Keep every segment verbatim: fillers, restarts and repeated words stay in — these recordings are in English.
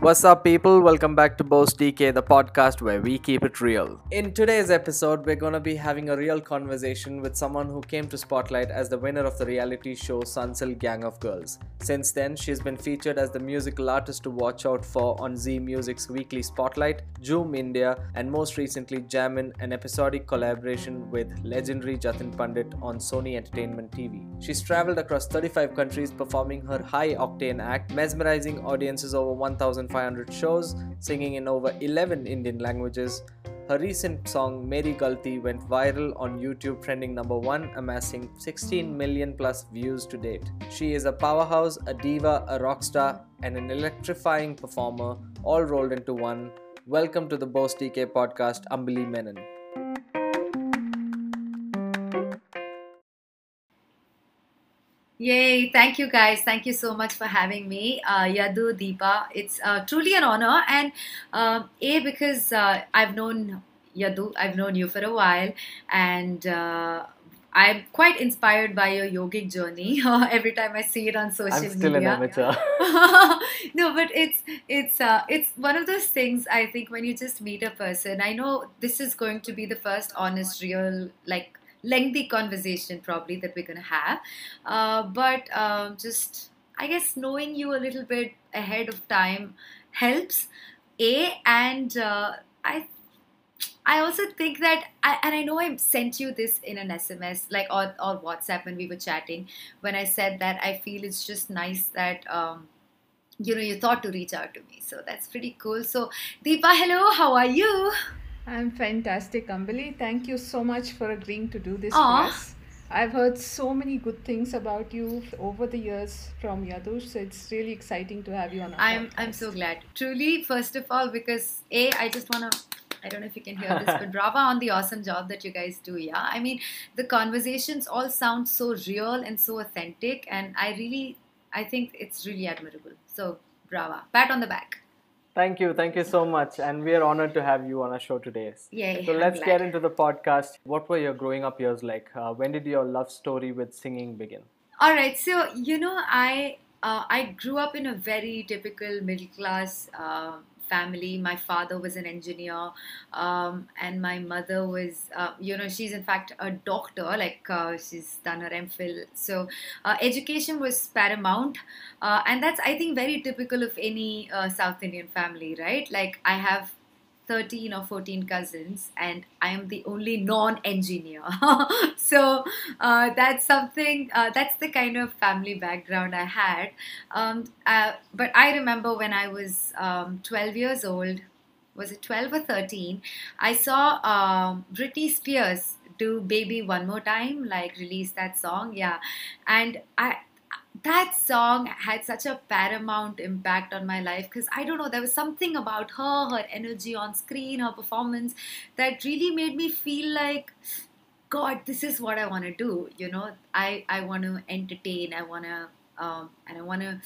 What's up, people? Welcome back to Bose D K, the podcast where we keep it real. In today's episode, we're gonna be having a real conversation with someone who came to spotlight as the winner of the reality show Sunsil Gang of Girls. Since then, she's been featured as the musical artist to watch out for on Zee Music's weekly spotlight, Zoom India, and most recently Jammin, an episodic collaboration with legendary Jatin Pandit on Sony Entertainment T V. She's traveled across thirty-five countries performing her high-octane act, mesmerizing audiences over one thousand five hundred shows, singing in over eleven Indian languages. Her recent song Mary Gulti went viral on YouTube, trending number one, amassing sixteen million plus views to date. She is a powerhouse, a diva, a rock star, and an electrifying performer, all rolled into one. Welcome to the Bose D K podcast, Ambili Menon. Yay, thank you guys. Thank you so much for having me. Uh, Yadu, Deepa, it's uh, truly an honor. And uh, A, because uh, I've known Yadu, I've known you for a while. And uh, I'm quite inspired by your yogic journey. Every time I see it on social media. I'm still media. an amateur. No, but it's, it's, uh, it's one of those things, I think, when you just meet a person. I know this is going to be the first honest, real, like, lengthy conversation probably that we're going to have, uh, but um, just I guess knowing you a little bit ahead of time helps, A, and uh, I I also think that, I, and I know I sent you this in an S M S, like or, or WhatsApp when we were chatting, when I said that I feel it's just nice that um, you know, you thought to reach out to me, so that's pretty cool. So Deepa, hello, how are you? I'm fantastic, Ambili. Thank you so much for agreeing to do this for us. I've heard so many good things about you over the years from Yadu, so it's really exciting to have you on our I'm, podcast. I'm so glad. Truly, first of all, because A, I just want to, I don't know if you can hear this, but bravo on the awesome job that you guys do, yeah? I mean, the conversations all sound so real and so authentic, and I really, I think it's really admirable. So, bravo. Pat on the back. Thank you. Thank you so much. And we are honored to have you on our show today. Yay, so let's get into the podcast. What were your growing up years like? Uh, when did your love story with singing begin? All right. So, you know, I uh, I grew up in a very typical middle class uh, family. My father was an engineer, um, and my mother was, uh, you know, she's in fact a doctor, like uh, she's done her M Phil. So uh, education was paramount, uh, and that's, I think, very typical of any uh, South Indian family, right? Like I have thirteen or fourteen cousins and I am the only non-engineer. So uh, that's something, uh, that's the kind of family background I had. Um, uh, but I remember when I was um, twelve years old, was it twelve or thirteen, I saw um, Britney Spears do Baby One More Time, like release that song, yeah. And I that song had such a paramount impact on my life because I don't know, there was something about her, her energy on screen, her performance that really made me feel like, God, this is what I want to do. You know, I, I want to entertain, I want to, um, and I want to,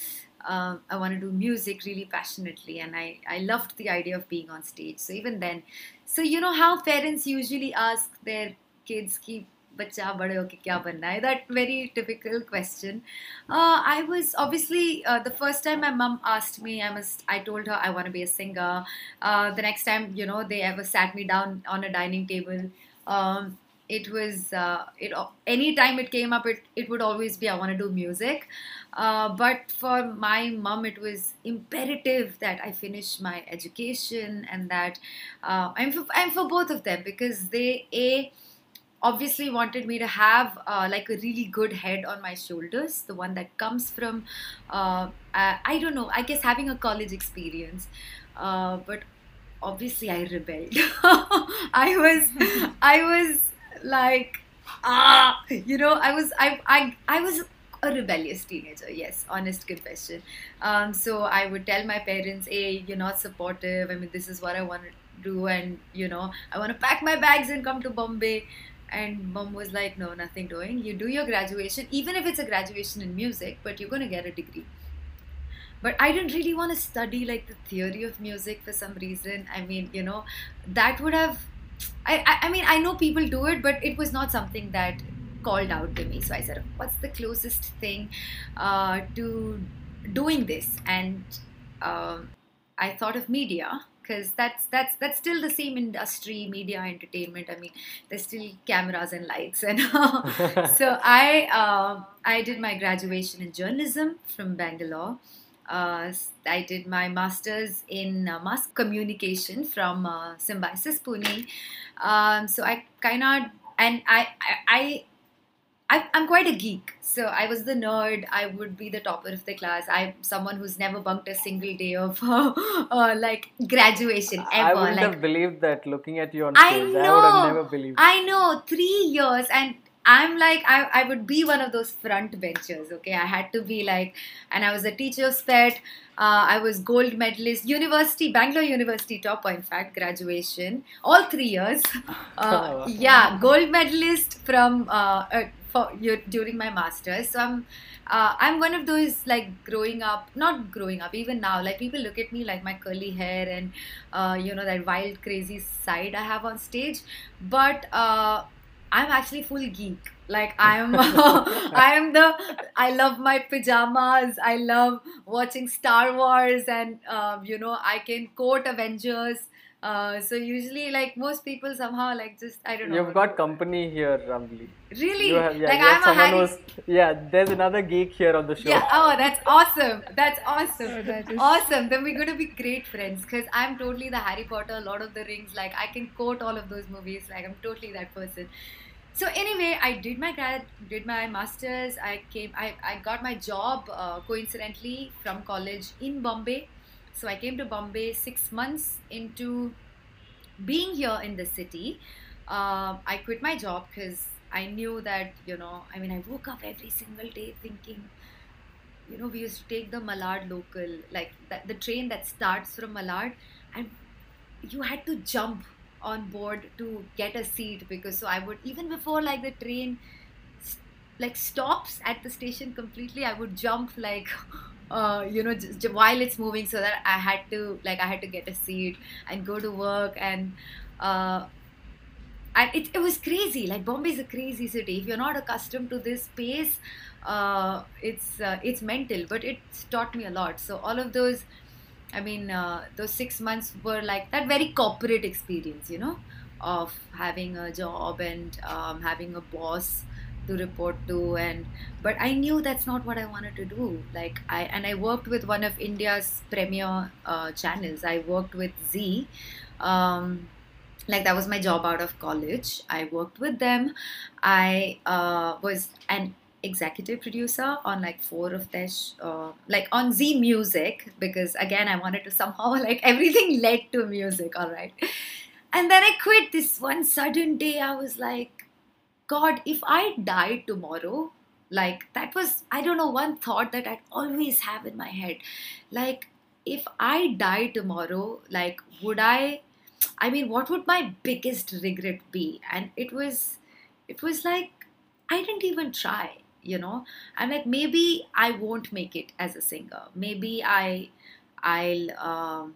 um, I want to do music really passionately. And I, I loved the idea of being on stage. So even then, so you know how parents usually ask their kids, keep, Bacha bade ho ke kya banna hai? That very typical question. Uh, I was obviously, uh, the first time my mum asked me, I must, I told her I want to be a singer. Uh, the next time, you know, they ever sat me down on a dining table, um, it was, uh, it any time it came up, it, it would always be, I want to do music. Uh, but for my mum, it was imperative that I finish my education and that uh, I'm, for, I'm for both of them because they, A, obviously wanted me to have uh, like a really good head on my shoulders, the one that comes from, uh, I, I don't know, I guess having a college experience. Uh, but obviously I rebelled. I was, I was like, ah, you know, I was, I, I, I was a rebellious teenager. Yes, honest confession. Um, so I would tell my parents, hey, you're not supportive. I mean, this is what I want to do. And, you know, I want to pack my bags and come to Bombay. And mom was like, no, nothing doing. You do your graduation, even if it's a graduation in music, but you're going to get a degree. But I didn't really want to study like the theory of music for some reason. I mean, you know, that would have, I, I, I mean, I know people do it, but it was not something that called out to me. So I said, what's the closest thing uh, to doing this? And um, I thought of media, because that's that's that's still the same industry, media, entertainment. I mean, there's still cameras and lights, and so I uh, I did my graduation in journalism from Bangalore. Uh, I did my master's in uh, mass communication from uh, Symbiosis Pune. Um, so I kind of and I I. I I, I'm quite a geek, so I was the nerd. I would be the topper of the class. I'm someone who's never bunked a single day of uh, uh, like graduation ever. I wouldn't like, have believed that looking at you on stage. I know. I would have never believed. I know. Three years, and I'm like, I, I would be one of those front benchers. Okay, I had to be like, and I was a teacher's pet. Uh, I was gold medalist, university, Bangalore University topper, in fact, graduation, all three years. Uh, yeah, gold medalist from. Uh, uh, For, during my master's, so I'm, uh, I'm one of those like growing up, not growing up, even now, like people look at me like my curly hair and uh, you know, that wild crazy side I have on stage, but uh, I'm actually full geek. Like I'm, I'm the, I love my pajamas. I love watching Star Wars, and uh, you know, I can quote Avengers. Uh, so usually, like most people, somehow, like just I don't know. You've got company here, Ambili. Really? You have, yeah, like you I'm a Harry. Who's, yeah, there's another geek here on the show. Yeah. Oh, that's awesome. That's awesome. Oh, that is... Awesome. Then we're gonna be great friends, because I'm totally the Harry Potter, Lord of the Rings. Like I can quote all of those movies. Like I'm totally that person. So anyway, I did my grad, did my masters. I came. I I got my job uh, coincidentally from college in Bombay. So I came to Bombay six months into being here in the city. Uh, I quit my job because I knew that, you know, I mean, I woke up every single day thinking, you know, we used to take the Malad local, like that, the train that starts from Malad, and you had to jump on board to get a seat, because so I would, even before like the train like stops at the station completely, I would jump like... Uh, you know, just, just while it's moving, so that I had to like I had to get a seat and go to work, and uh, and it it was crazy. Like Bombay is a crazy city. If you're not accustomed to this pace, uh, it's uh, it's mental. But it's taught me a lot. So all of those, I mean, uh, those six months were like that very corporate experience, you know, of having a job and um, having a boss to report to, and but I knew that's not what I wanted to do. Like I and I worked with one of India's premier uh, channels. I worked with Zee, um, like that was my job out of college. I worked with them. I uh, was an executive producer on like four of their sh uh, like on Zee Music, because again I wanted to somehow like everything led to music. All right, and then I quit. This one sudden day, I was like, God, if I died tomorrow, like that was, I don't know, one thought that I'd always have in my head. Like, if I die tomorrow, like, would I, I mean, what would my biggest regret be? And it was, it was like, I didn't even try, you know. I'm like, maybe I won't make it as a singer. Maybe I, I'll, um,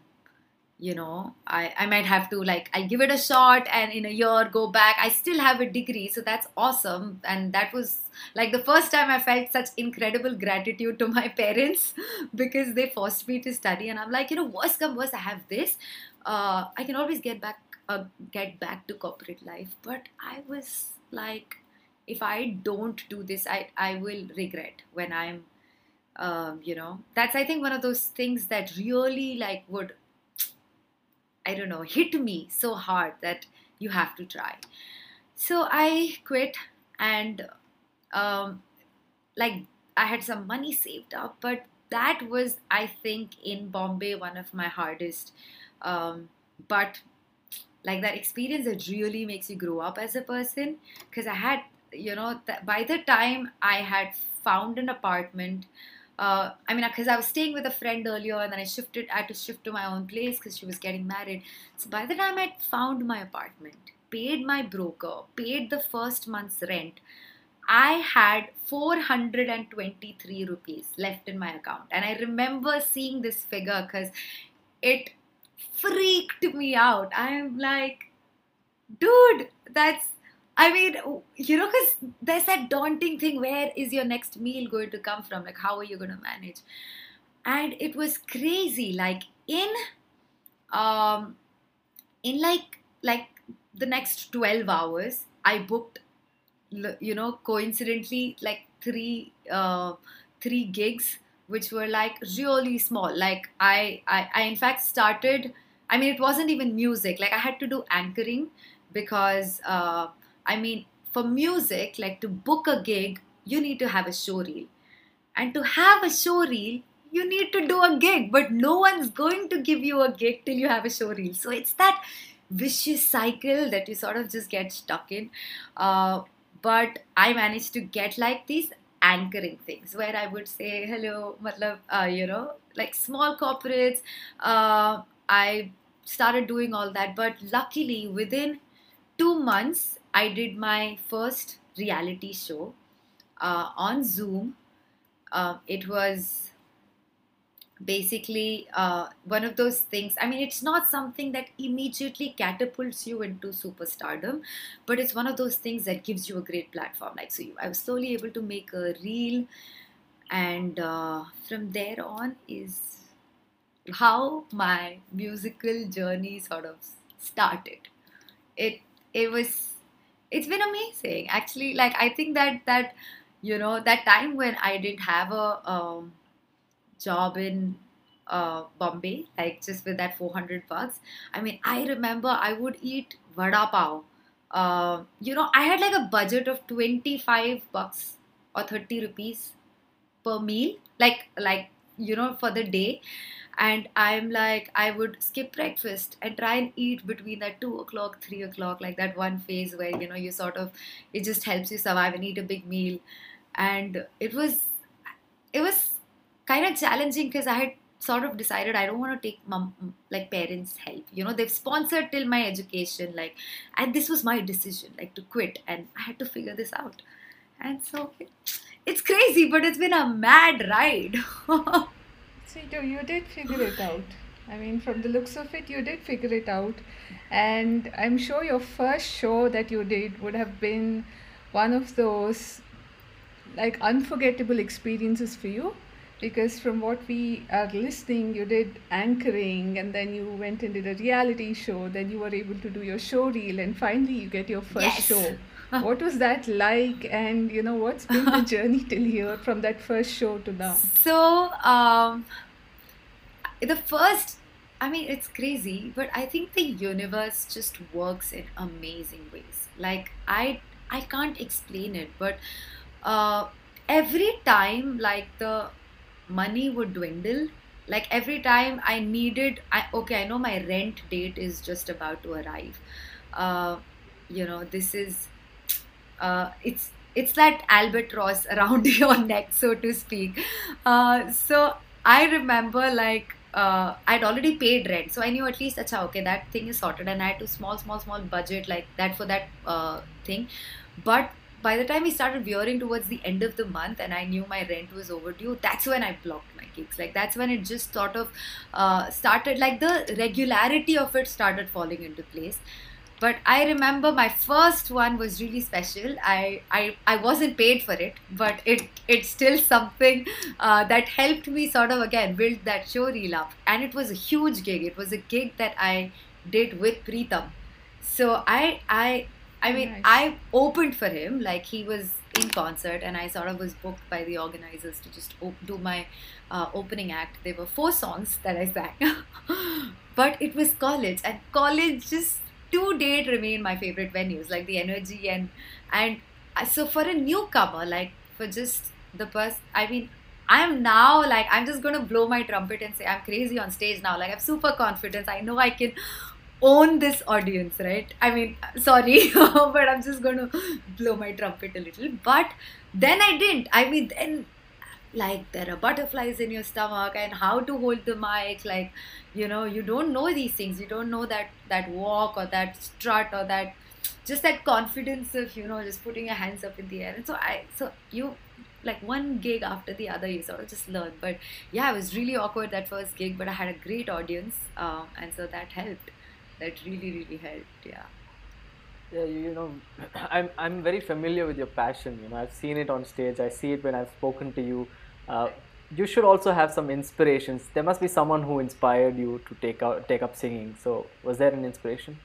you know, I, I might have to like, I'll give it a shot and in a year go back. I still have a degree, so that's awesome. And that was like the first time I felt such incredible gratitude to my parents, because they forced me to study. And I'm like, you know, worst come worst, I have this. Uh, I can always get back, uh, get back to corporate life. But I was like, if I don't do this, I, I will regret when I'm, um, you know, that's, I think, one of those things that really like would, I don't know, hit me so hard that you have to try. So I quit, and um, like I had some money saved up, but that was, I think, in Bombay, one of my hardest. Um, but like that experience that really makes you grow up as a person, because I had, you know, th by the time I had found an apartment, Uh, I mean, because I was staying with a friend earlier, and then I shifted, I had to shift to my own place because she was getting married. So by the time I found my apartment, paid my broker, paid the first month's rent, I had four hundred twenty-three rupees left in my account. And I remember seeing this figure because it freaked me out. I'm like, dude, that's, I mean, you know, because there's that daunting thing, where is your next meal going to come from? Like, how are you going to manage? And it was crazy. Like, in um, in like like the next twelve hours, I booked, you know, coincidentally like three uh, three gigs, which were like really small. Like I, I, I in fact started, I mean, it wasn't even music. Like I had to do anchoring because, uh, I mean, for music, like to book a gig, you need to have a showreel. And to have a showreel, you need to do a gig. But no one's going to give you a gig till you have a showreel. So it's that vicious cycle that you sort of just get stuck in. Uh, but I managed to get like these anchoring things where I would say hello, matlab, uh, you know, like small corporates. Uh, I started doing all that. But luckily, within two months, I did my first reality show uh, on Zoom. Uh, it was basically uh, one of those things. I mean, it's not something that immediately catapults you into superstardom, but it's one of those things that gives you a great platform. Like, so you, I was slowly able to make a reel, and uh, from there on is how my musical journey sort of started. It it was it's been amazing, actually. Like, I think that that. You know, that time when I didn't have a um, job in uh, Bombay, like just with that four hundred bucks. I mean, I remember I would eat vada pav. Uh, you know, I had like a budget of twenty-five bucks or thirty rupees per meal, like, like, you know, for the day. And I'm like, I would skip breakfast and try and eat between that two o'clock, three o'clock, like that one phase where, you know, you sort of, it just helps you survive and eat a big meal. And it was, it was kind of challenging because I had sort of decided I don't want to take mom, like parents' help. You know, they've sponsored till my education, like, and this was my decision, like to quit, and I had to figure this out. And so it, it's crazy, but it's been a mad ride. So you did figure it out. I mean, from the looks of it, you did figure it out. And I'm sure your first show that you did would have been one of those like unforgettable experiences for you, because from what we are listening, you did anchoring, and then you went and did a reality show, then you were able to do your show reel, and finally you get your first yes. show. What was that like, and you know, what's been the journey till here from that first show to now? So um, the first, I mean, it's crazy, but I think the universe just works in amazing ways. Like I, I can't explain it, but uh, every time like the money would dwindle, like every time I needed, I, okay, I know my rent date is just about to arrive. Uh, you know, this is, uh, it's, it's that albatross around your neck, so to speak. Uh, so I remember like, uh, I'd already paid rent. So I knew at least, achha, okay, that thing is sorted. And I had to small, small, small budget like that for that, uh, thing. But by the time we started veering towards the end of the month and I knew my rent was overdue, that's when I blocked my gigs. Like that's when it just sort of, uh, started, like the regularity of it started falling into place. But I remember my first one was really special. I, I, I wasn't paid for it, but it it's still something uh, that helped me sort of, again, build that show reel up. And it was a huge gig. It was a gig that I did with Preetam. So I, I, I mean, nice. I opened for him, like he was in concert, and I sort of was booked by the organizers to just op do my uh, opening act. There were four songs that I sang, but it was college, and college just, to date, remain my favorite venues, like the energy and and so for a newcomer, like for just the person, I mean, I'm now like, I'm just going to blow my trumpet and say I'm crazy on stage now. Like I have super confidence. I know I can own this audience, right? I mean, sorry, but I'm just going to blow my trumpet a little. But then I didn't. I mean, then like there are butterflies in your stomach and how to hold the mic. Like, you know, you don't know these things. You don't know that, that walk or that strut or that, just that confidence of, you know, just putting your hands up in the air. And so I, so you like one gig after the other, you sort of just learn. But yeah, it was really awkward that first gig, but I had a great audience. Um, and so that helped, that really, really helped. Yeah. Yeah, you know, I'm, I'm very familiar with your passion. You know, I've seen it on stage. I see it when I've spoken to you. Uh, you should also have some inspirations. There must be someone who inspired you to take out, take up singing. So was there an inspiration?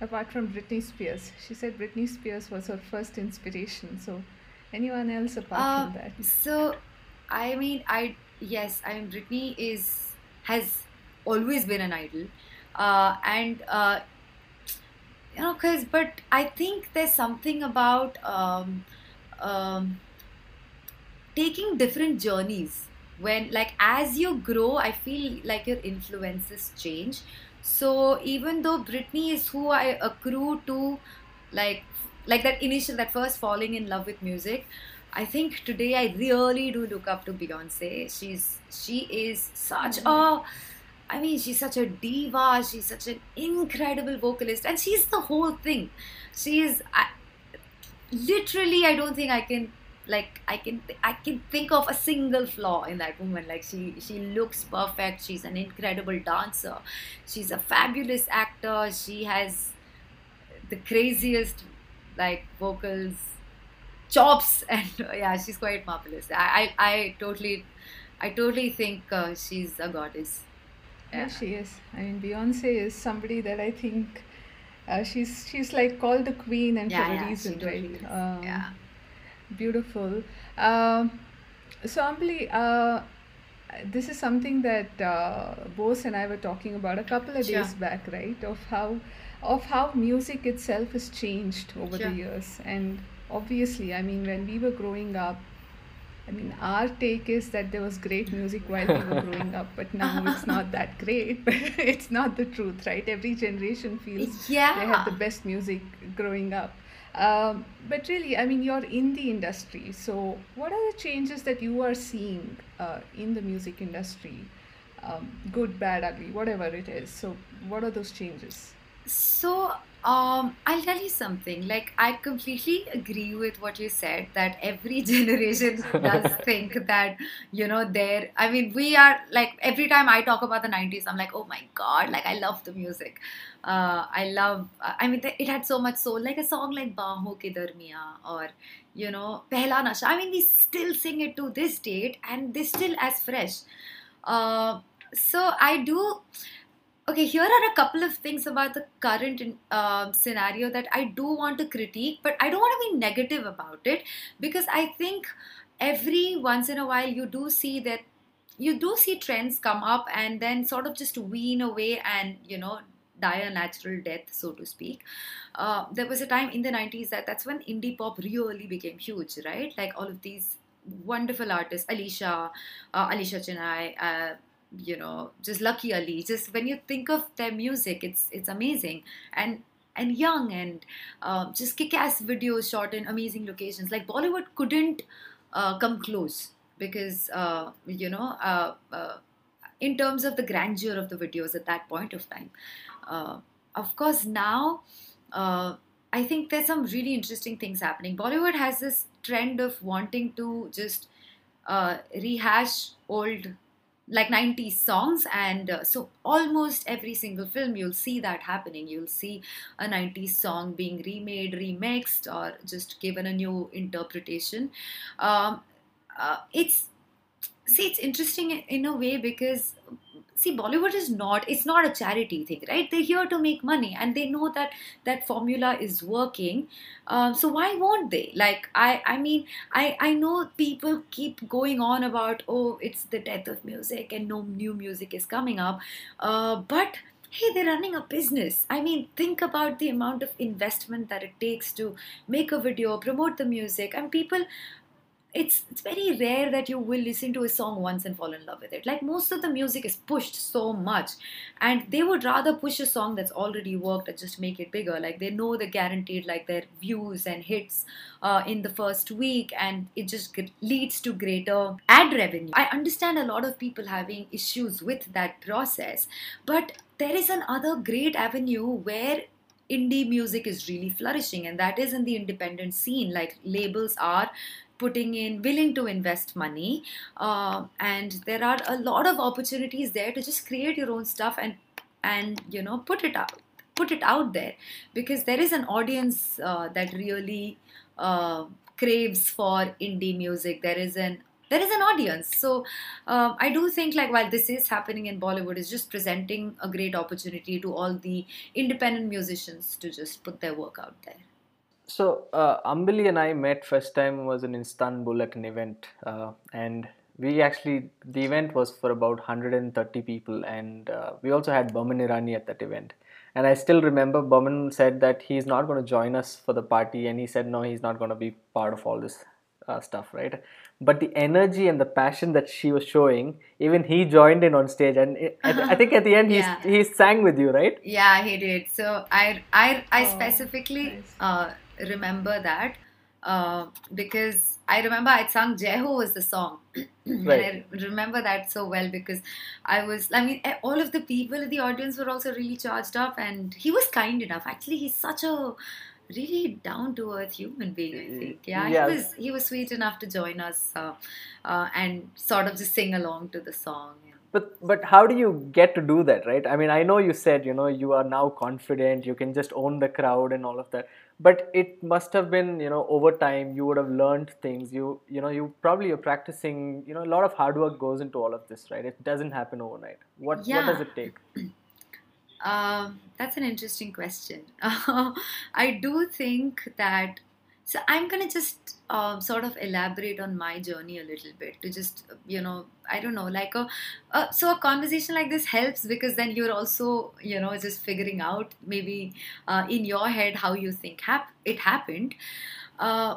Apart from Britney Spears. She said Britney Spears was her first inspiration. So anyone else apart uh, from that? So, I mean, I yes, I mean, Britney is, has always been an idol. Uh, and, uh, you know, cause, but I think there's something about um, um, taking different journeys. When, like, as you grow, I feel like your influences change. So even though Britney is who I accrue to, like like that initial, that first falling in love with music, I think today I really do look up to Beyoncé. She's she is such mm-hmm. a, I mean, she's such a diva. She's such an incredible vocalist, and she's the whole thing. She is I, literally. I don't think I can like I can th- I can think of a single flaw in that woman. Like she she looks perfect. She's an incredible dancer. She's a fabulous actor. She has the craziest, like, vocals, chops, and yeah, she's quite marvelous. I I, I totally, I totally think uh, she's a goddess. Yeah. Yeah, she is. I mean, Beyonce is somebody that I think uh, she's she's like called the queen, and yeah, for yeah, a reason, totally right? Um, yeah, beautiful. Uh, so Ambili, uh, this is something that uh, Bose and I were talking about a couple of sure. days back, right? Of how. of how music itself has changed over sure. the years. And obviously, I mean, when we were growing up, I mean, our take is that there was great music while we were growing up, but now it's not that great. But it's not the truth, right? Every generation feels yeah. they had the best music growing up. Um, but really, I mean, you're in the industry. So what are the changes that you are seeing uh, in the music industry? Um, good, bad, ugly, whatever it is. So what are those changes? So, um, I'll tell you something, like, I completely agree with what you said, that every generation does think that, you know, they're, I mean, we are, like, every time I talk about the nineties, I'm like, oh my God, like, I love the music. Uh, I love, uh, I mean, it had so much soul, like a song like Baamho Ke Darmia, or, you know, Pehla Nasha. I mean, we still sing it to this date, and they're still as fresh. Uh, so, I do... Okay, here are a couple of things about the current um, scenario that I do want to critique, but I don't want to be negative about it, because I think every once in a while you do see that, you do see trends come up and then sort of just wean away and, you know, die a natural death, so to speak. Uh, there was a time in the nineties that that's when indie pop really became huge, right? Like all of these wonderful artists, Alisha, uh, Alisha Chennai, uh, you know, just Lucky Ali, just when you think of their music, it's it's amazing and and young and uh, just kick-ass videos shot in amazing locations. Like Bollywood couldn't uh, come close because, uh, you know, uh, uh, in terms of the grandeur of the videos at that point of time. Uh, of course, now, uh, I think there's some really interesting things happening. Bollywood has this trend of wanting to just uh, rehash old like nineties songs, and uh, so almost every single film you'll see that happening. You'll see a nineties song being remade, remixed, or just given a new interpretation. Um, uh, it's see, it's interesting in a way because see, Bollywood is not, it's not a charity thing, right? They're here to make money, and they know that that formula is working. Um, so why won't they? Like, I, I mean, I, I know people keep going on about, oh, it's the death of music and no new music is coming up. Uh, but hey, they're running a business. I mean, think about the amount of investment that it takes to make a video, promote the music, and people... It's it's very rare that you will listen to a song once and fall in love with it. Like most of the music is pushed so much, and they would rather push a song that's already worked and just make it bigger. Like they know they're guaranteed like their views and hits uh, in the first week, and it just leads to greater ad revenue. I understand a lot of people having issues with that process, but there is another great avenue where indie music is really flourishing, and that is in the independent scene. Like labels are putting in, willing to invest money, uh, and there are a lot of opportunities there to just create your own stuff and and you know put it out put it out there, because there is an audience uh, that really uh, craves for indie music. There is an there is an audience. So um, I do think, like, while this is happening in Bollywood, it's just presenting a great opportunity to all the independent musicians to just put their work out there. So uh, Ambili and I met first time was in Istanbul at an event, uh, and we actually, the event was for about one hundred thirty people, and uh, we also had Boman Irani at that event. And I still remember Boman said that he's not going to join us for the party, and he said no, he's not going to be part of all this uh, stuff, right? But the energy and the passion that she was showing, even he joined in on stage, and it, uh-huh. I, I think at the end he yeah. he sang with you, right? Yeah, he did. So I I I oh, specifically nice. uh, remember that. Uh, because I remember I sung Jai Ho was the song. Right. And I remember that so well because I was, I mean, all of the people in the audience were also really charged up, and he was kind enough. Actually, he's such a really down-to-earth human being, I think. Yeah, yeah. He was, he was sweet enough to join us uh, uh, and sort of just sing along to the song. But but how do you get to do that, right? I mean, I know you said, you know, you are now confident, you can just own the crowd and all of that. But it must have been, you know, over time, you would have learned things. You you know, you probably are practicing, you know, a lot of hard work goes into all of this, right? It doesn't happen overnight. What, yeah. what does it take? Uh, that's an interesting question. I do think that, so I'm going to just Uh, sort of elaborate on my journey a little bit to just, you know, I don't know, like a, uh, so a conversation like this helps because then you're also, you know, just figuring out maybe uh, in your head how you think hap- it happened. Uh,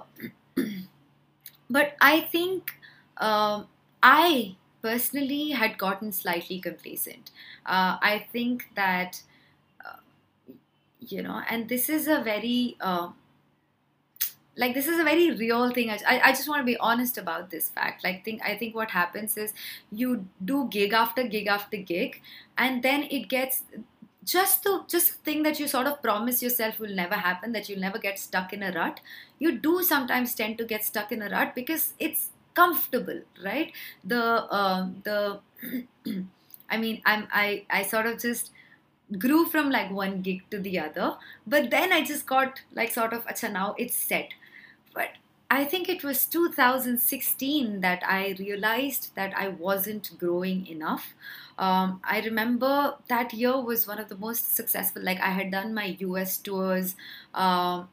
but I think uh, I personally had gotten slightly complacent. Uh, I think that, uh, you know, and this is a very... Uh, Like, this is a very real thing. I, I just want to be honest about this fact. Like, think I think what happens is you do gig after gig after gig, and then it gets just the just the thing that you sort of promise yourself will never happen, that you'll never get stuck in a rut. You do sometimes tend to get stuck in a rut because it's comfortable, right? The uh, the I mean, I'm I I sort of just. grew from like one gig to the other, but then I just got like sort of, acha, now it's set. But I think it was two thousand sixteen that I realized that I wasn't growing enough. Um, I remember that year was one of the most successful, like I had done my U S tours, um,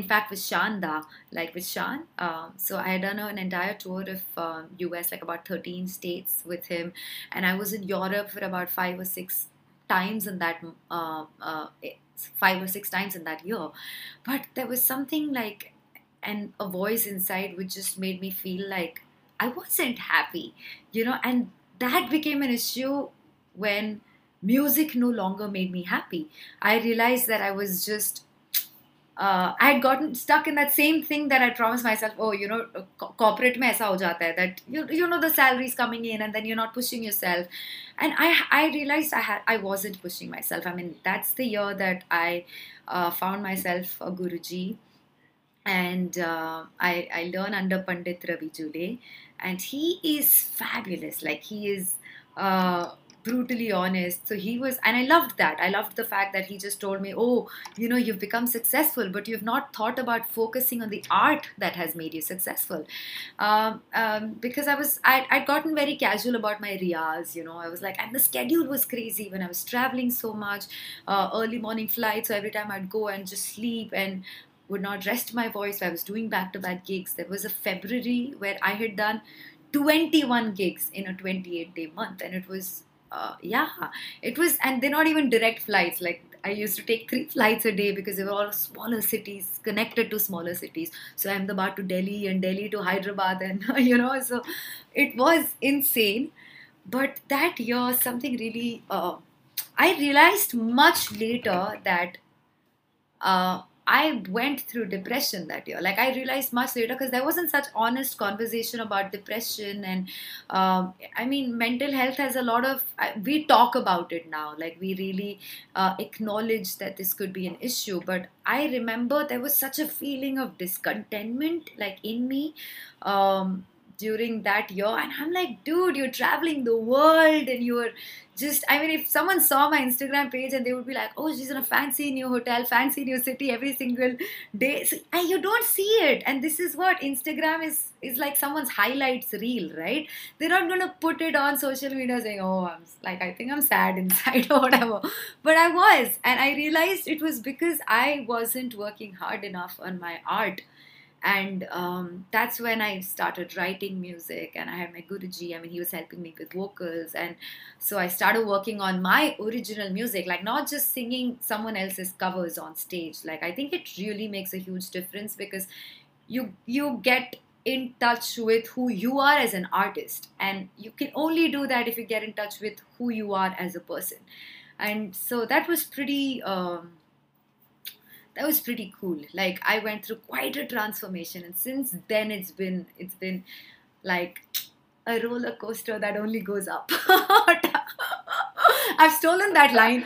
in fact with Shanda, like with Shan. Um, so I had done an entire tour of uh, U S, like about thirteen states with him. And I was in Europe for about five or six times in that uh, uh, five or six times in that year, but there was something like and a voice inside which just made me feel like I wasn't happy, you know, and that became an issue when music no longer made me happy. I realized that I was just Uh, I had gotten stuck in that same thing that I promised myself, oh, you know, co corporate mein aisa ho jata hai that, you, you know, the salary's coming in and then you're not pushing yourself. And I I realized I had I wasn't pushing myself. I mean, that's the year that I uh, found myself a Guruji, and uh, I, I learned under Pandit Ravi Jule, and he is fabulous. Like, he is... Uh, brutally honest. So he was, and I loved that. I loved the fact that he just told me, oh, you know, you've become successful, but you've not thought about focusing on the art that has made you successful. Um, um, because I was, I'd, I'd gotten very casual about my riyas, you know, I was like, and the schedule was crazy when I was traveling so much, uh, early morning flights. So every time I'd go and just sleep and would not rest my voice. So I was doing back-to-back gigs. There was a February where I had done twenty-one gigs in a twenty-eight day month, and it was Uh, yeah, it was, and they're not even direct flights. Like, I used to take three flights a day because they were all smaller cities, connected to smaller cities. So Ahmedabad to Delhi and Delhi to Hyderabad, and you know, so it was insane. But that year, something really, uh, I realized much later that uh, I went through depression that year. Like, I realized much later because there wasn't such honest conversation about depression. And um, I mean, mental health has a lot of, we talk about it now. Like, we really uh, acknowledge that this could be an issue. But I remember there was such a feeling of discontentment, like, in me. Um, during that year. And I'm like, dude, you're traveling the world and you're just, I mean, if someone saw my Instagram page and they would be like, oh, she's in a fancy new hotel, fancy new city every single day. So, and you don't see it. And this is what Instagram is, is like someone's highlights reel, right? They're not going to put it on social media saying, oh, I'm like, I think I'm sad inside or whatever. But I was. And I realized it was because I wasn't working hard enough on my art. And um, that's when I started writing music, and I had my Guruji. I mean, he was helping me with vocals. And so I started working on my original music, like not just singing someone else's covers on stage. Like, I think it really makes a huge difference because you you get in touch with who you are as an artist. And you can only do that if you get in touch with who you are as a person. And so that was pretty... Um, That was pretty cool. Like, I went through quite a transformation, and since then it's been it's been like a roller coaster that only goes up. I've stolen that line.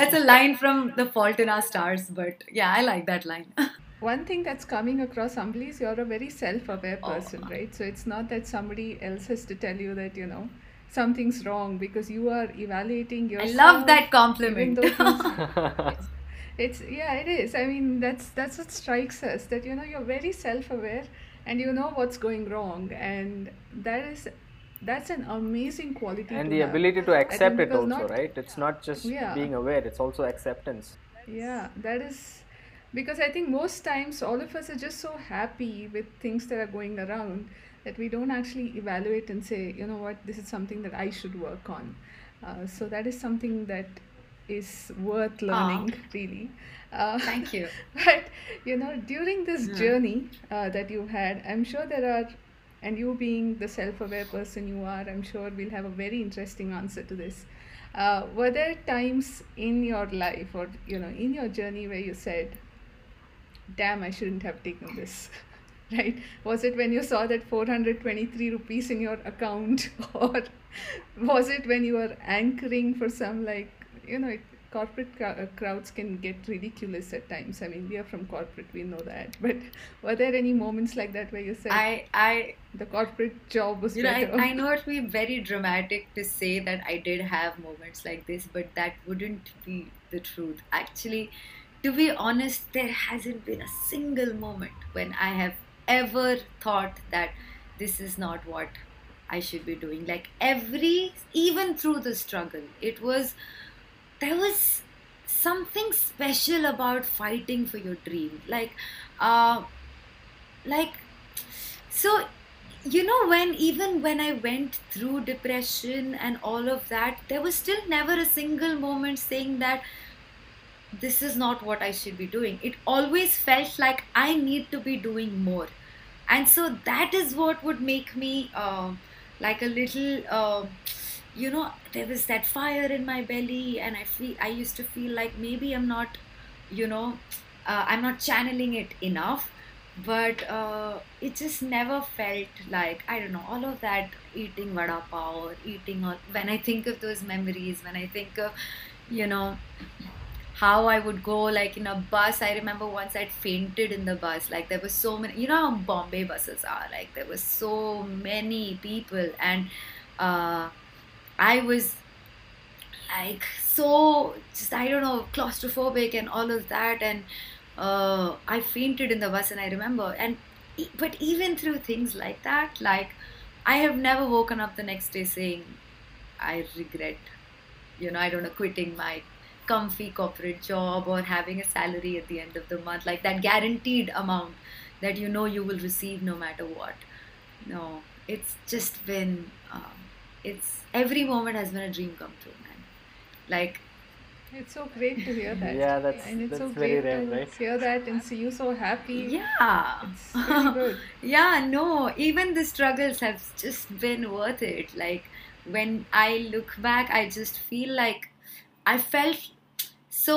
That's a line from The Fault in Our Stars, but yeah, I like that line. One thing that's coming across, Ambili, is you're a very self-aware person, oh. right? So it's not that somebody else has to tell you that, you know, something's wrong, because you are evaluating yourself. I love that compliment. It's, yeah, it is. I mean, that's that's what strikes us, that, you know, you're very self-aware and you know what's going wrong. And that is, that's an amazing quality. And the ability to accept it also, right? It's not just being aware, it's also acceptance. Yeah, that is, because I think most times all of us are just so happy with things that are going around that we don't actually evaluate and say, you know what, this is something that I should work on. Uh, so that is something that is worth learning, Aww. really. Uh, Thank you. But, you know, during this yeah. journey uh, that you've had, I'm sure there are, and you being the self-aware person you are, I'm sure we'll have a very interesting answer to this. Uh, were there times in your life or, you know, in your journey where you said, damn, I shouldn't have taken this, right? Was it when you saw that four hundred twenty-three rupees in your account, or was it when you were anchoring for some, like, you know, it, corporate crowds can get ridiculous at times. I mean, we are from corporate, we know that. But were there any moments like that where you said, I, I, the corporate job was you better? Know, I, I know it would be very dramatic to say that I did have moments like this, but that wouldn't be the truth. Actually, to be honest, there hasn't been a single moment when I have ever thought that this is not what I should be doing. Like every, even through the struggle, it was... There was something special about fighting for your dream. Like, uh, like, so, you know, when, even when I went through depression and all of that, there was still never a single moment saying that this is not what I should be doing. It always felt like I need to be doing more. And so that is what would make me uh, like a little... Uh, you know, there was that fire in my belly, and I feel I used to feel like maybe I'm not, you know, uh, I'm not channeling it enough, but uh, it just never felt like, I don't know, all of that eating vada pav or eating, all, when I think of those memories, when I think of, you know, how I would go like in a bus. I remember once I'd fainted in the bus. Like there were so many, you know how Bombay buses are, like there were so many people, and uh, I was like so just I don't know claustrophobic and all of that, and uh, I fainted in the bus, and I remember, and but even through things like that, like I have never woken up the next day saying I regret, you know, I don't know, quitting my comfy corporate job or having a salary at the end of the month, like that guaranteed amount that you know you will receive no matter what. No, it's just been uh, It's every moment has been a dream come true, man. Like, it's so great to hear that. Yeah, that's, and it's that's so very great rare, to right? hear that and see you so happy. Yeah, it's really good. Yeah, no, even the struggles have just been worth it. Like when I look back, I just feel like I felt so.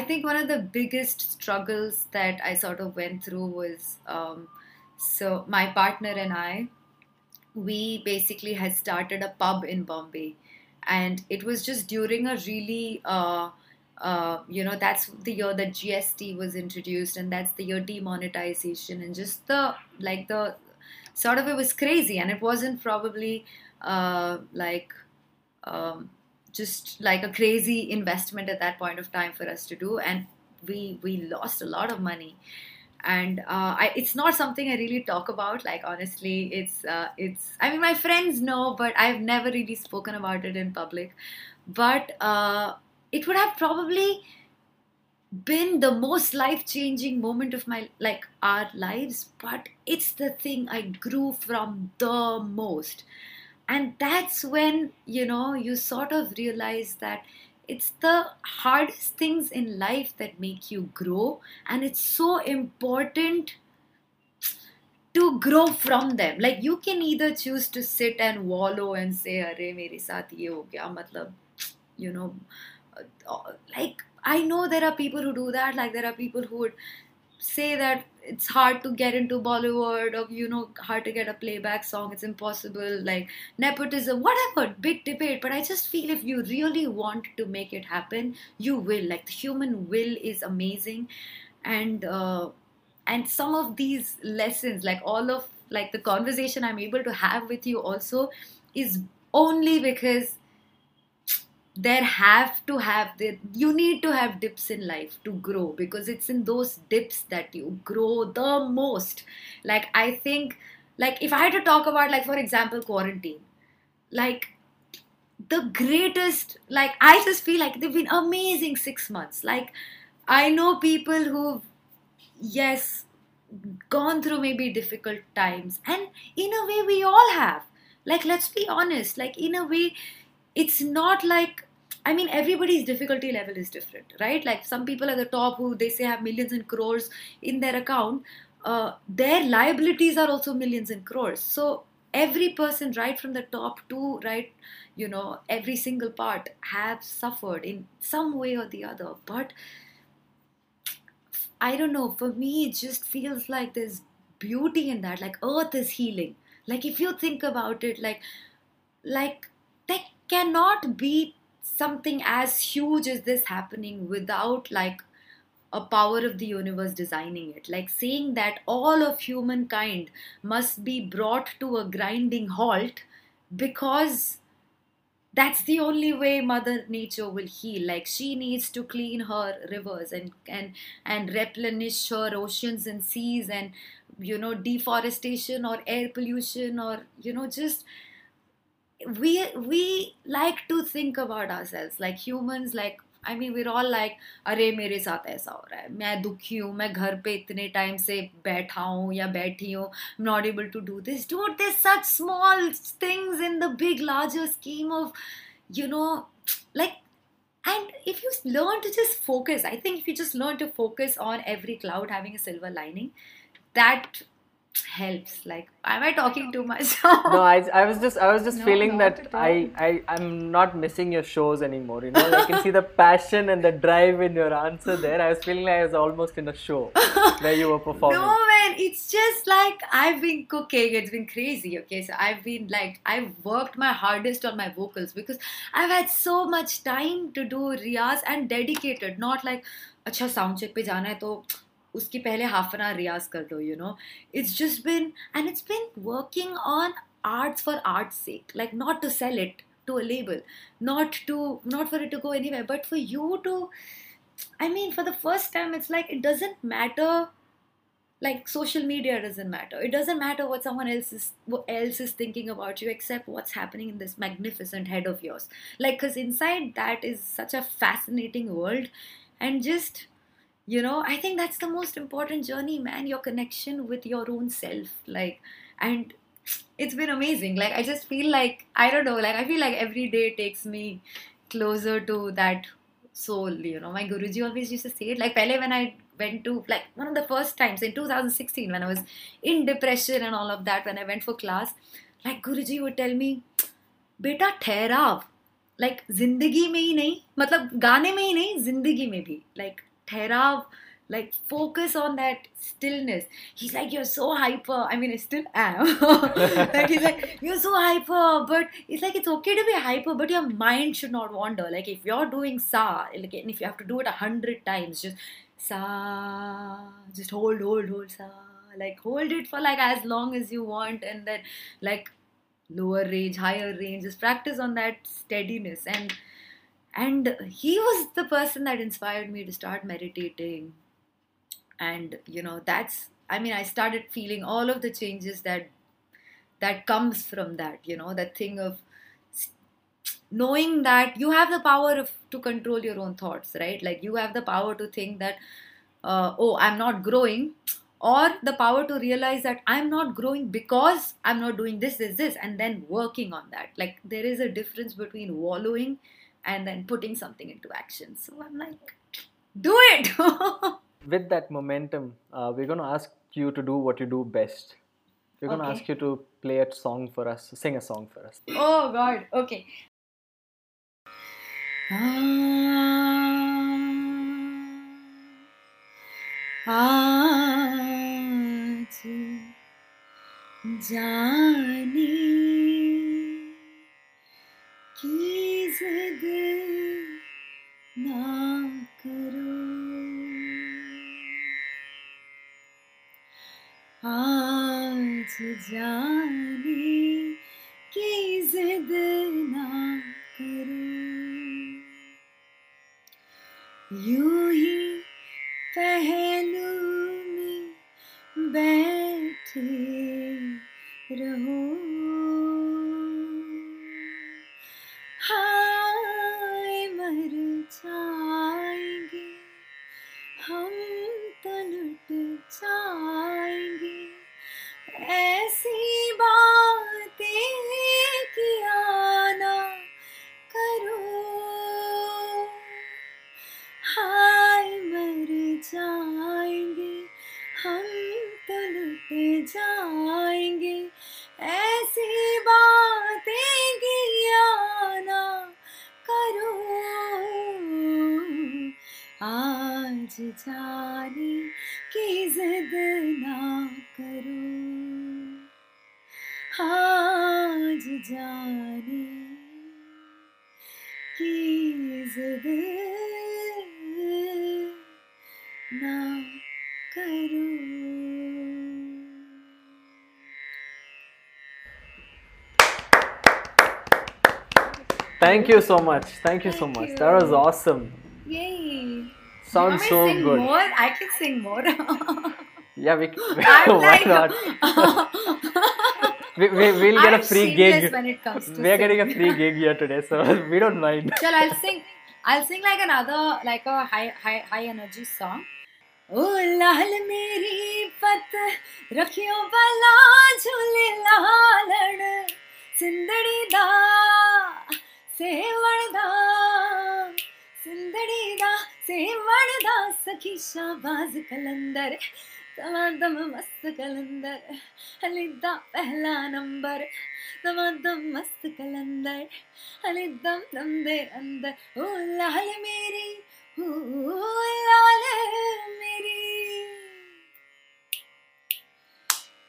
I think one of the biggest struggles that I sort of went through was um, so my partner and I. We basically had started a pub in Bombay, and it was just during a really, uh, uh, you know, that's the year that G S T was introduced, and that's the year demonetization, and just the like the sort of, it was crazy, and it wasn't probably uh, like um, just like a crazy investment at that point of time for us to do, and we we lost a lot of money. And uh, I, it's not something I really talk about. Like, honestly, it's uh, it's. I mean, my friends know, but I've never really spoken about it in public. But uh, it would have probably been the most life-changing moment of my, like, our lives. But it's the thing I grew from the most, and that's when, you know, you sort of realize that it's the hardest things in life that make you grow, and it's so important to grow from them. Like, you can either choose to sit and wallow and say, "Arey, mere saath ye ho gaya," matlab, you know, like, I know there are people who do that. Like, there are people who would say that it's hard to get into Bollywood, or, you know, hard to get a playback song, it's impossible, like nepotism, whatever, big debate. But I just feel if you really want to make it happen, you will. Like, the human will is amazing. And uh, and some of these lessons, like all of, like, the conversation I'm able to have with you also is only because there have to have, the, you need to have dips in life to grow, because it's in those dips that you grow the most. Like, I think, like, if I had to talk about, like, for example, quarantine, like, the greatest, like, I just feel like they've been amazing six months. Like, I know people who've, yes, gone through maybe difficult times, and in a way we all have. Like, let's be honest, like, in a way, it's not like, I mean, everybody's difficulty level is different, right? Like, some people at the top who they say have millions and crores in their account, uh, their liabilities are also millions and crores. So every person, right from the top to, right, you know, every single part have suffered in some way or the other. But I don't know, for me, it just feels like there's beauty in that. Like, earth is healing. Like, if you think about it, like, like, there cannot be something as huge as this happening without, like, a power of the universe designing it. Like, saying that all of humankind must be brought to a grinding halt, because that's the only way Mother Nature will heal. Like, she needs to clean her rivers and and, and replenish her oceans and seas, and, you know, deforestation or air pollution, or, you know, just... We we like to think about ourselves, like humans, like, I mean, we're all like, "Arey, mere saath aisa ho raha hai. Main dukhi hoon, main ghar pe itne time se baitha hoon ya baithi hoon. I'm not able to do this." Dude, there's such small things in the big, larger scheme of, you know, like, and if you learn to just focus, I think if you just learn to focus on every cloud having a silver lining, that helps. Like, am I talking too much? No, I, I was just, I was just no, feeling that I, I, I'm not missing your shows anymore. You know, I can see the passion and the drive in your answer there. I was feeling like I was almost in a show where you were performing. No, man, it's just like, I've been cooking. It's been crazy. Okay, so I've been like, I've worked my hardest on my vocals, because I've had so much time to do riyaz and dedicated. Not like, "Acha, sound check pe jana hai to uski pehle half an hour riyaz kar do," you know. It's just been, and it's been working on arts for art's sake. Like, not to sell it to a label, not to, not for it to go anywhere, but for you to, I mean, for the first time, it's like, it doesn't matter, like, social media doesn't matter. It doesn't matter what someone else is, what else is thinking about you, except what's happening in this magnificent head of yours. Like, because inside that is such a fascinating world, and just... you know, I think that's the most important journey, man, your connection with your own self. Like, and it's been amazing. Like, I just feel like, I don't know, like, I feel like every day takes me closer to that soul, you know. My Guruji always used to say it. Like, pehle when I went to, like, one of the first times in two thousand sixteen, when I was in depression and all of that, when I went for class, like, Guruji would tell me, "Beta, therav." Like, zindagi mein hi nahi, matlab, gaane mein hi nahi, zindagi mein bhi. Like, Thairav, like, focus on that stillness. He's like, "You're so hyper." I mean, I still am. Like, he's like, "You're so hyper." But it's like, it's okay to be hyper, but your mind should not wander. Like, if you're doing sa, like, and if you have to do it a hundred times, just sa, just hold, hold, hold, sa, like hold it for like as long as you want, and then like lower range, higher range, just practice on that steadiness. And and he was the person that inspired me to start meditating. And you know, that's, I mean, I started feeling all of the changes that that comes from that, you know, that thing of knowing that you have the power of, to control your own thoughts, right? Like you have the power to think that, uh, oh, I'm not growing, or the power to realize that I'm not growing because I'm not doing this, this, this, and then working on that. Like there is a difference between wallowing and then putting something into action. So I'm like, do it! With that momentum, uh, we're going to ask you to do what you do best. We're going to okay. ask you to play a song for us, sing a song for us. Oh God, okay. आज जाने कि ज़िद ना करो आज जाने कि ज़िद ना करो यूँ ही पहलू में बैठे रहो हाय मर जाएंगे हम तो लुट जाएंगे ऐसी बातें किया ना करो हाय मर जाएंगे हम तो लुट जाएंगे ऐसी बातें किया ना करो आज जाने की जिद ना करो आज जाने की जिद ना करो Thank you so much. Thank you Thank so much. You. That was awesome. Yay. Sounds so sing good. More? I can sing more. Yeah, we can. Why not? we, we, we'll get I'm a free gig. When it comes to We're getting a free gig here today, so we don't mind. Chal, I'll sing. I'll sing like another, like a high, high, high energy song. Oh, lal meri pat rakhiyo bala jhule lalan sindari da sevan da sindari da sevan da sakhi shahbaz kalandar tamadam mast kalandar alidda pehla number tamadam mast kalandar aliddam dam de andar oh lal meri oh lal meri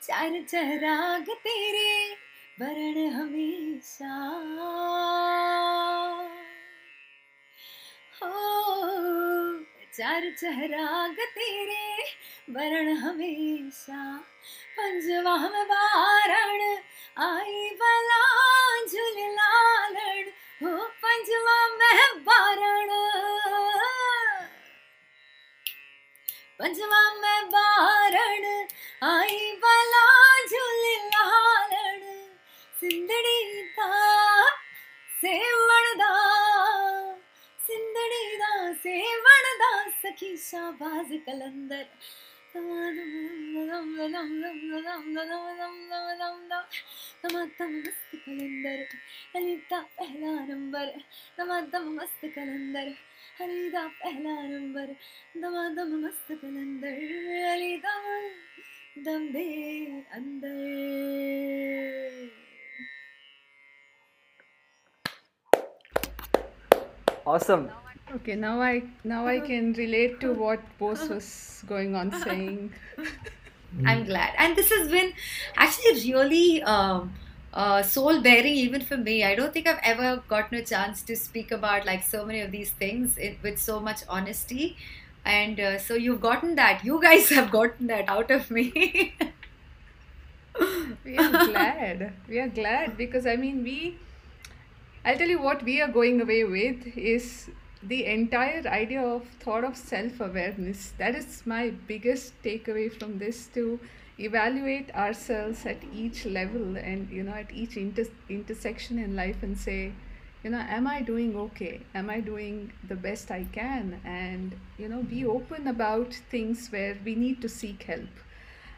char charag tere baran hamesha oh char charag tere baran hamesha panjwa mein baran aayi bala julalan ho panjwa mein baran पंजवा में बारण आई बला झुल लारण सिंदड़ी दा सेवण दा सिंदड़ी दा सेवण दा सखी शाबाज कलंदर तमातम मस्त कलंदर अलीदा पहला number तमातम मस्त कलंदर अलीदा पहला नंबर दमादम मस्त कलंदर अलीदा दम दे अंदर Awesome. Okay, now I now I can relate to what Bose was going on saying. I'm glad, and this has been actually really um, Uh, soul-bearing even for me. I don't think I've ever gotten a chance to speak about like so many of these things it, with so much honesty. And uh, so you've gotten that. You guys have gotten that out of me. We are glad. We are glad because I mean, we, I'll tell you what we are going away with is the entire idea of thought of self-awareness. That is my biggest takeaway from this, to evaluate ourselves at each level and, you know, at each inter intersection in life and say, you know, am I doing okay? Am I doing the best I can? And, you know, be open about things where we need to seek help.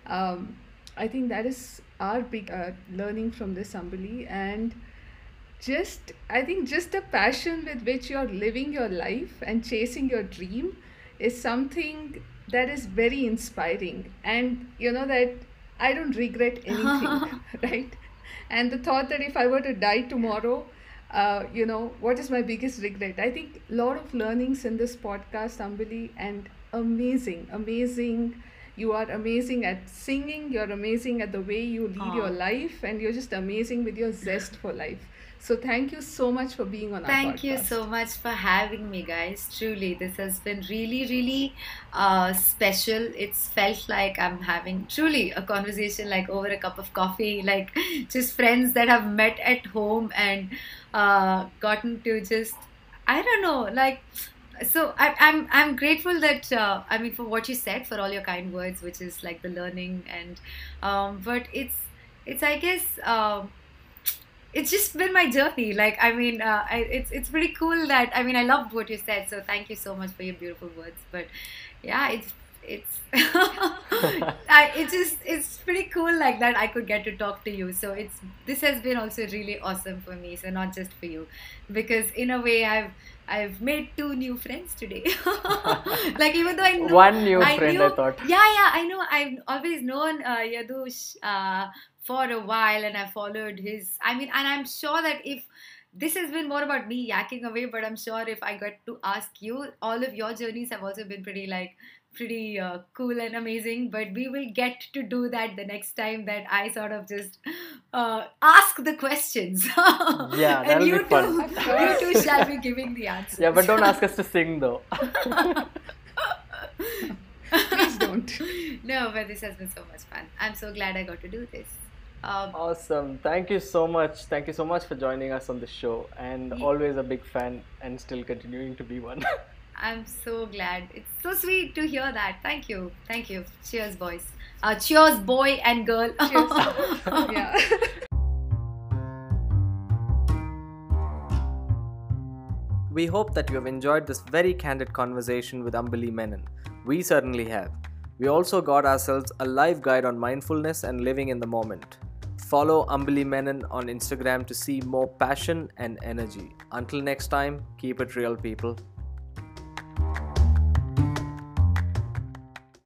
Um, I think that is our big uh, learning from this, Ambili. And just, I think just the passion with which you're living your life and chasing your dream is something that is very inspiring. And, you know, that I don't regret anything, right? And the thought that if I were to die tomorrow, Uh, you know, what is my biggest regret? I think a lot of learnings in this podcast, Ambili, and amazing, amazing. You are amazing at singing. You're amazing at the way you lead Aww. Your life, and you're just amazing with your zest for life. So thank you so much for being on our podcast. Thank you so much for having me, guys. Truly, this has been really, really uh, special. It's felt like I'm having truly a conversation like over a cup of coffee, like just friends that have met at home and uh, gotten to just, I don't know, like, so I, I'm, I'm grateful that, uh, I mean, for what you said, for all your kind words, which is like the learning and, um, but it's, it's, I guess, uh, it's just been my journey. Like, I mean, uh, I, it's it's pretty cool that, I mean, I loved what you said. So thank you so much for your beautiful words. But yeah, it's, it's, I, it just, it's pretty cool like that I could get to talk to you. So it's, this has been also really awesome for me. So not just for you, because in a way I've, I've made two new friends today. Like, even though I know, one new I friend knew, I thought. Yeah, yeah, I know. I've always known uh, Yadu uh, for a while, and I followed his, I mean, and I'm sure that if this has been more about me yakking away, but I'm sure if I got to ask you, all of your journeys have also been pretty like, pretty uh, cool and amazing, but we will get to do that the next time that I sort of just uh, ask the questions. Yeah, and that'll you be fun. Too, you too shall be giving the answers. Yeah, but don't ask us to sing though. Please don't. No, but this has been so much fun. I'm so glad I got to do this. Um, awesome. Thank you so much. Thank you so much for joining us on the show, and yeah. Always a big fan and still continuing to be one. I'm so glad. It's so sweet to hear that. Thank you. Thank you. Cheers, boys. Uh, cheers, boy and girl. Cheers. Yeah. We hope that you have enjoyed this very candid conversation with Ambili Menon. We certainly have. We also got ourselves a live guide on mindfulness and living in the moment. Follow Ambili Menon on Instagram to see more passion and energy. Until next time, keep it real, people.